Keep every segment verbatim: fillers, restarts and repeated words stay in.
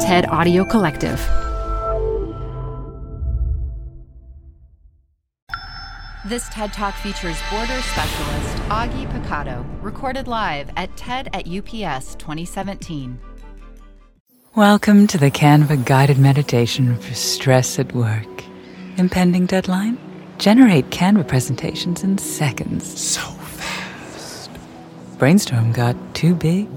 TED Audio Collective. This TED Talk features border specialist Augie Picado, recorded live at TED at U P S twenty seventeen. Welcome to the Canva guided meditation for stress at work. Impending deadline? Generate Canva presentations in seconds. So fast. Brainstorm got too big?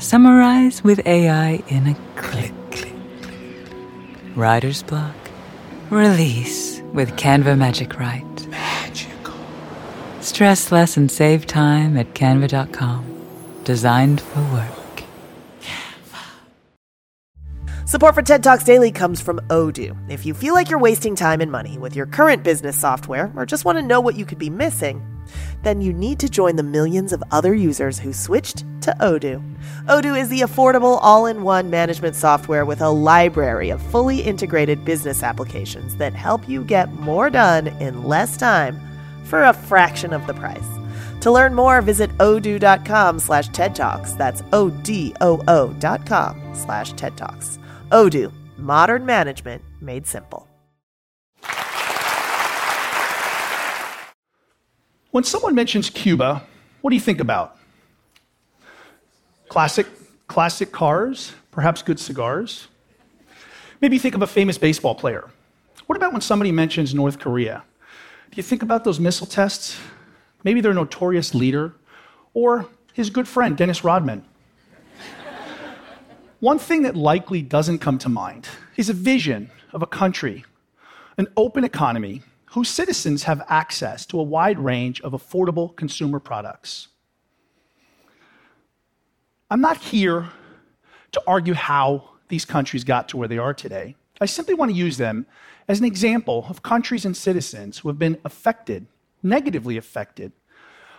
Summarize with A I in a click. click, click, click. Writer's block. Release with Canva Magic Write. Magical. Stress less and save time at canva dot com. Designed for work. Canva. Support for TED Talks Daily comes from Odoo. If you feel like you're wasting time and money with your current business software or just want to know what you could be missing, then you need to join the millions of other users who switched to Odoo. Odoo is the affordable all-in-one management software with a library of fully integrated business applications that help you get more done in less time for a fraction of the price. To learn more, visit odoo.com slash TED Talks. That's O-D-O-O dot com slash TED Talks. Odoo, modern management made simple. When someone mentions Cuba, what do you think about? Classic, classic cars, perhaps good cigars. Maybe you think of a famous baseball player. What about when somebody mentions North Korea? Do you think about those missile tests? Maybe their notorious leader, or his good friend, Dennis Rodman. One thing that likely doesn't come to mind is a vision of a country, an open economy, whose citizens have access to a wide range of affordable consumer products. I'm not here to argue how these countries got to where they are today. I simply want to use them as an example of countries and citizens who have been affected, negatively affected,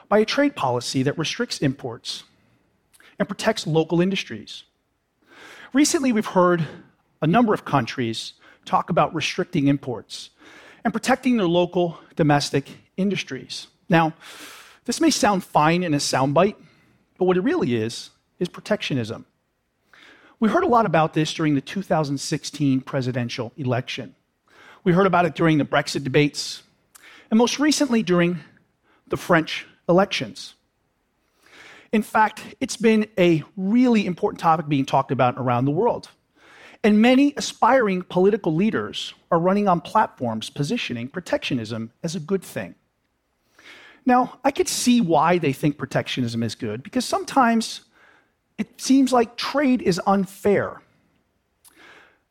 by a trade policy that restricts imports and protects local industries. Recently, we've heard a number of countries talk about restricting imports and protecting their local domestic industries. Now, this may sound fine in a soundbite, but what it really is, is protectionism. We heard a lot about this during the two thousand sixteen presidential election. We heard about it during the Brexit debates, and most recently during the French elections. In fact, it's been a really important topic being talked about around the world. And many aspiring political leaders are running on platforms positioning protectionism as a good thing. Now, I could see why they think protectionism is good, because sometimes it seems like trade is unfair.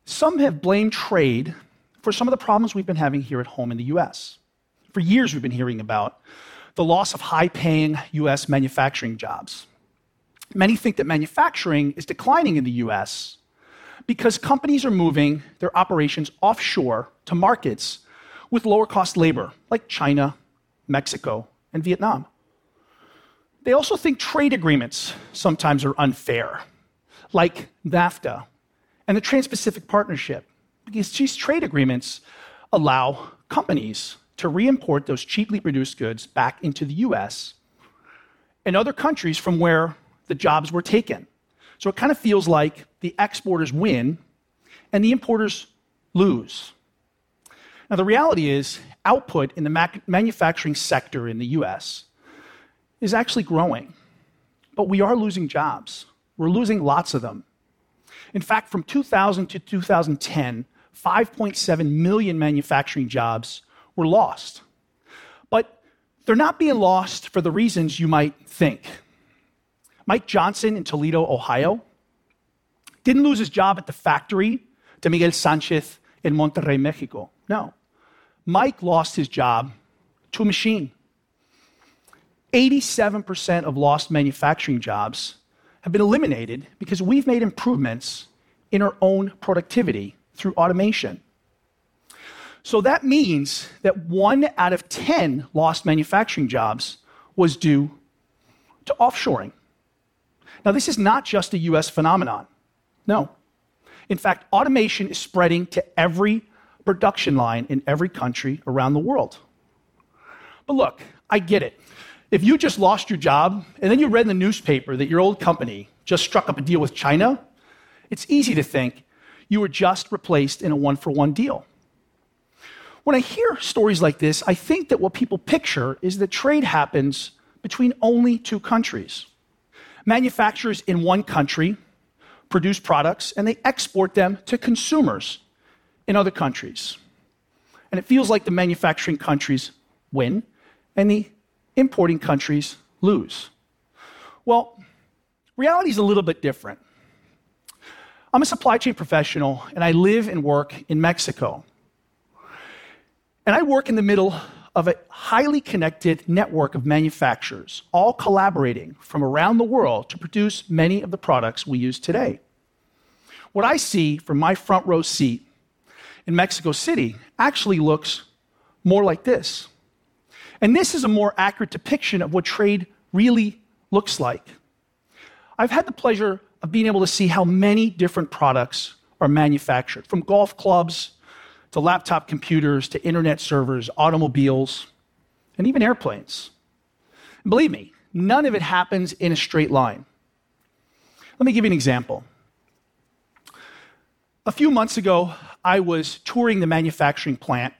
Some have blamed trade for some of the problems we've been having here at home in the U S. For years, we've been hearing about the loss of high-paying U S manufacturing jobs. Many think that manufacturing is declining in the U S because companies are moving their operations offshore to markets with lower-cost labor, like China, Mexico, and Vietnam. They also think trade agreements sometimes are unfair, like NAFTA and the Trans-Pacific Partnership, because these trade agreements allow companies to re-import those cheaply produced goods back into the U S and other countries from where the jobs were taken. So it kind of feels like the exporters win and the importers lose. Now, the reality is output in the manufacturing sector in the U S is actually growing, but we are losing jobs. We're losing lots of them. In fact, from two thousand to two thousand ten, five point seven million manufacturing jobs were lost. But they're not being lost for the reasons you might think. Mike Johnson in Toledo, Ohio, didn't lose his job at the factory to Miguel Sanchez in Monterrey, Mexico. No. Mike lost his job to a machine. eighty-seven percent of lost manufacturing jobs have been eliminated because we've made improvements in our own productivity through automation. So that means that one out of ten lost manufacturing jobs was due to offshoring. Now, this is not just a U S phenomenon. No. In fact, automation is spreading to every production line in every country around the world. But look, I get it. If you just lost your job, and then you read in the newspaper that your old company just struck up a deal with China, it's easy to think you were just replaced in a one-for-one deal. When I hear stories like this, I think that what people picture is that trade happens between only two countries. Manufacturers in one country produce products and they export them to consumers in other countries. And it feels like the manufacturing countries win and the importing countries lose. Well, reality is a little bit different. I'm a supply chain professional and I live and work in Mexico. And I work in the middle of a highly connected network of manufacturers, all collaborating from around the world to produce many of the products we use today. What I see from my front row seat in Mexico City actually looks more like this. And this is a more accurate depiction of what trade really looks like. I've had the pleasure of being able to see how many different products are manufactured, from golf clubs to laptop computers, to internet servers, automobiles, and even airplanes. And believe me, none of it happens in a straight line. Let me give you an example. A few months ago, I was touring the manufacturing plant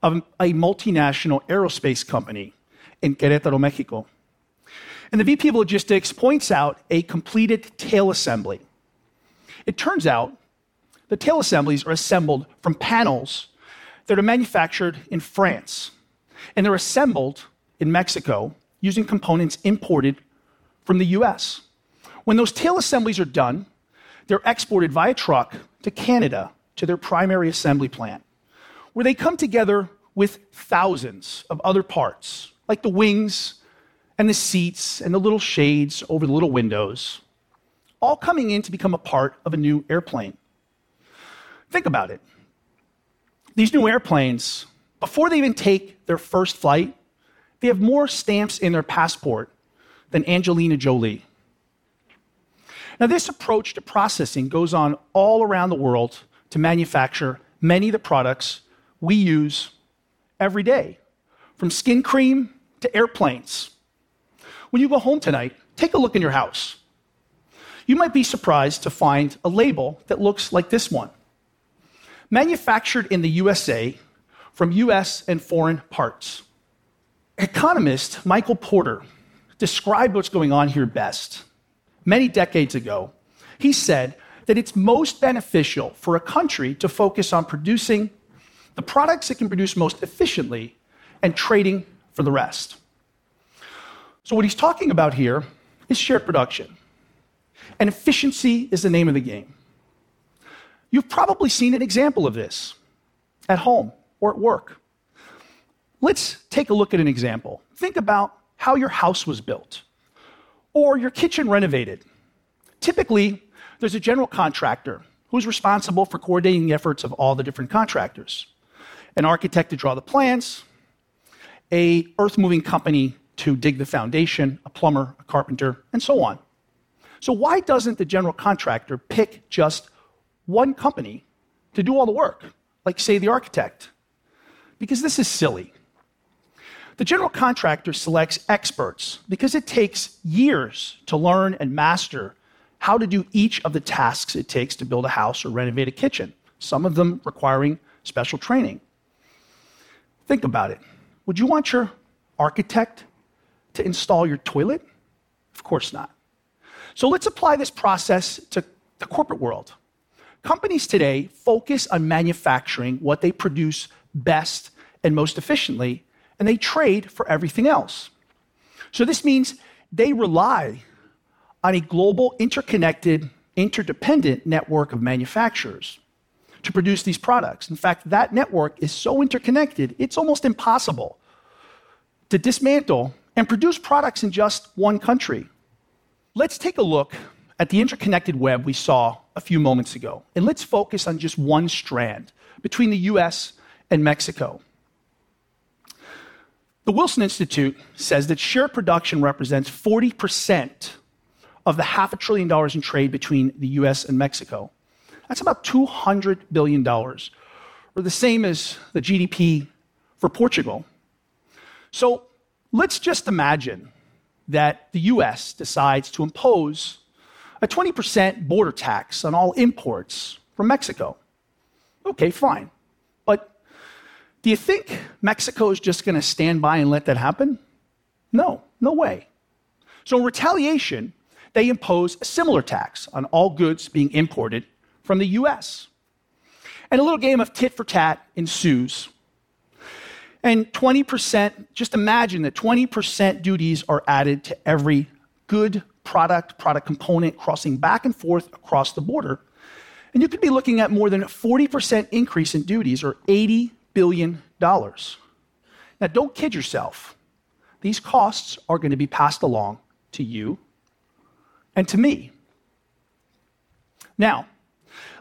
of a multinational aerospace company in Querétaro, Mexico. And the V P of Logistics points out a completed tail assembly. It turns out the tail assemblies are assembled from panels that are manufactured in France, and they're assembled in Mexico using components imported from the U S. When those tail assemblies are done, they're exported via truck to Canada to their primary assembly plant, where they come together with thousands of other parts, like the wings and the seats and the little shades over the little windows, all coming in to become a part of a new airplane. Think about it. These new airplanes, before they even take their first flight, they have more stamps in their passport than Angelina Jolie. Now, this approach to processing goes on all around the world to manufacture many of the products we use every day, from skin cream to airplanes. When you go home tonight, take a look in your house. You might be surprised to find a label that looks like this one. Manufactured in the U S A from U S and foreign parts. Economist Michael Porter described what's going on here best. Many decades ago, he said that it's most beneficial for a country to focus on producing the products it can produce most efficiently and trading for the rest. So what he's talking about here is shared production. And efficiency is the name of the game. You've probably seen an example of this at home or at work. Let's take a look at an example. Think about how your house was built or your kitchen renovated. Typically, there's a general contractor who's responsible for coordinating the efforts of all the different contractors, an architect to draw the plans, an earth-moving company to dig the foundation, a plumber, a carpenter, and so on. So why doesn't the general contractor pick just one company to do all the work, like, say, the architect? Because this is silly. The general contractor selects experts because it takes years to learn and master how to do each of the tasks it takes to build a house or renovate a kitchen, some of them requiring special training. Think about it. Would you want your architect to install your toilet? Of course not. So let's apply this process to the corporate world. Companies today focus on manufacturing what they produce best and most efficiently, and they trade for everything else. So this means they rely on a global, interconnected, interdependent network of manufacturers to produce these products. In fact, that network is so interconnected, it's almost impossible to dismantle and produce products in just one country. Let's take a look at the interconnected web we saw a few moments ago. And let's focus on just one strand between the U S and Mexico. The Wilson Institute says that shared production represents forty percent of the half a trillion dollars in trade between the U S and Mexico. That's about two hundred billion dollars, or the same as the G D P for Portugal. So let's just imagine that the U S decides to impose a twenty percent border tax on all imports from Mexico. Okay, fine. But do you think Mexico is just going to stand by and let that happen? No, no way. So in retaliation, they impose a similar tax on all goods being imported from the U S. And a little game of tit for tat ensues. And twenty percent, just imagine that twenty percent duties are added to every good product, product component crossing back and forth across the border. And you could be looking at more than a forty percent increase in duties, or eighty billion dollars. Now, don't kid yourself. These costs are going to be passed along to you and to me. Now,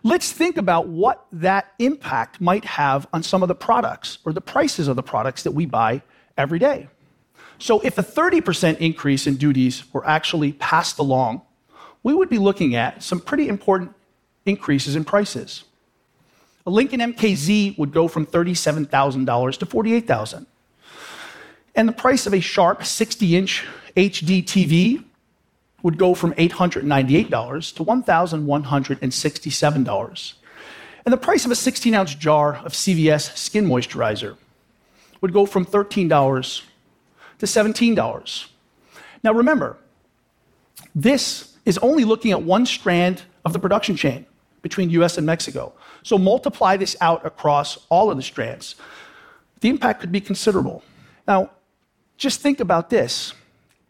let's think about what that impact might have on some of the products or the prices of the products that we buy every day. So if a thirty percent increase in duties were actually passed along, we would be looking at some pretty important increases in prices. A Lincoln M K Z would go from thirty-seven thousand dollars to forty-eight thousand dollars. And the price of a Sharp sixty-inch H D T V would go from eight hundred ninety-eight dollars to one thousand one hundred sixty-seven dollars. And the price of a sixteen-ounce jar of C V S skin moisturizer would go from thirteen dollars to seventeen dollars. Now remember, this is only looking at one strand of the production chain between U S and Mexico. So multiply this out across all of the strands. The impact could be considerable. Now, just think about this.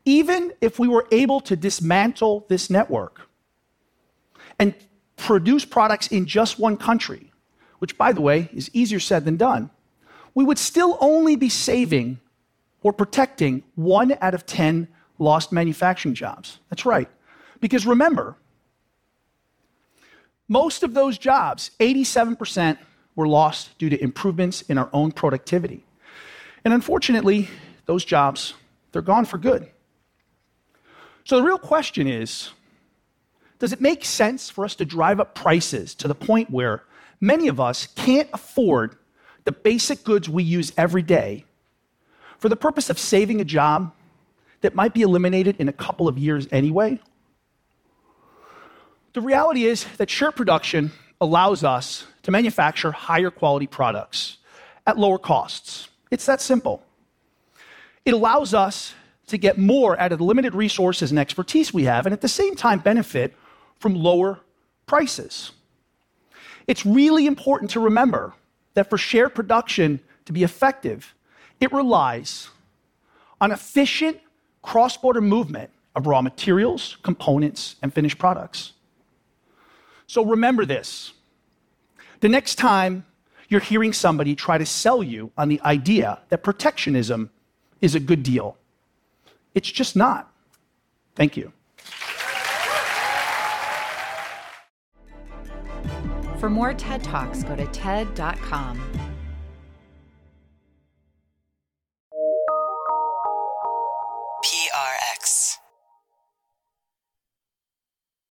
Even if we were able to dismantle this network and produce products in just one country, which, by the way, is easier said than done, we would still only be saving or protecting one out of ten lost manufacturing jobs. That's right. Because remember, most of those jobs, eighty-seven percent, were lost due to improvements in our own productivity. And unfortunately, those jobs, they're gone for good. So the real question is, does it make sense for us to drive up prices to the point where many of us can't afford the basic goods we use every day for the purpose of saving a job that might be eliminated in a couple of years anyway? The reality is that shirt production allows us to manufacture higher quality products at lower costs. It's that simple. It allows us to get more out of the limited resources and expertise we have, and at the same time benefit from lower prices. It's really important to remember that for shared production to be effective, it relies on efficient cross-border movement of raw materials, components, and finished products. So remember this. The next time you're hearing somebody try to sell you on the idea that protectionism is a good deal, it's just not. Thank you. For more TED Talks, go to ted dot com.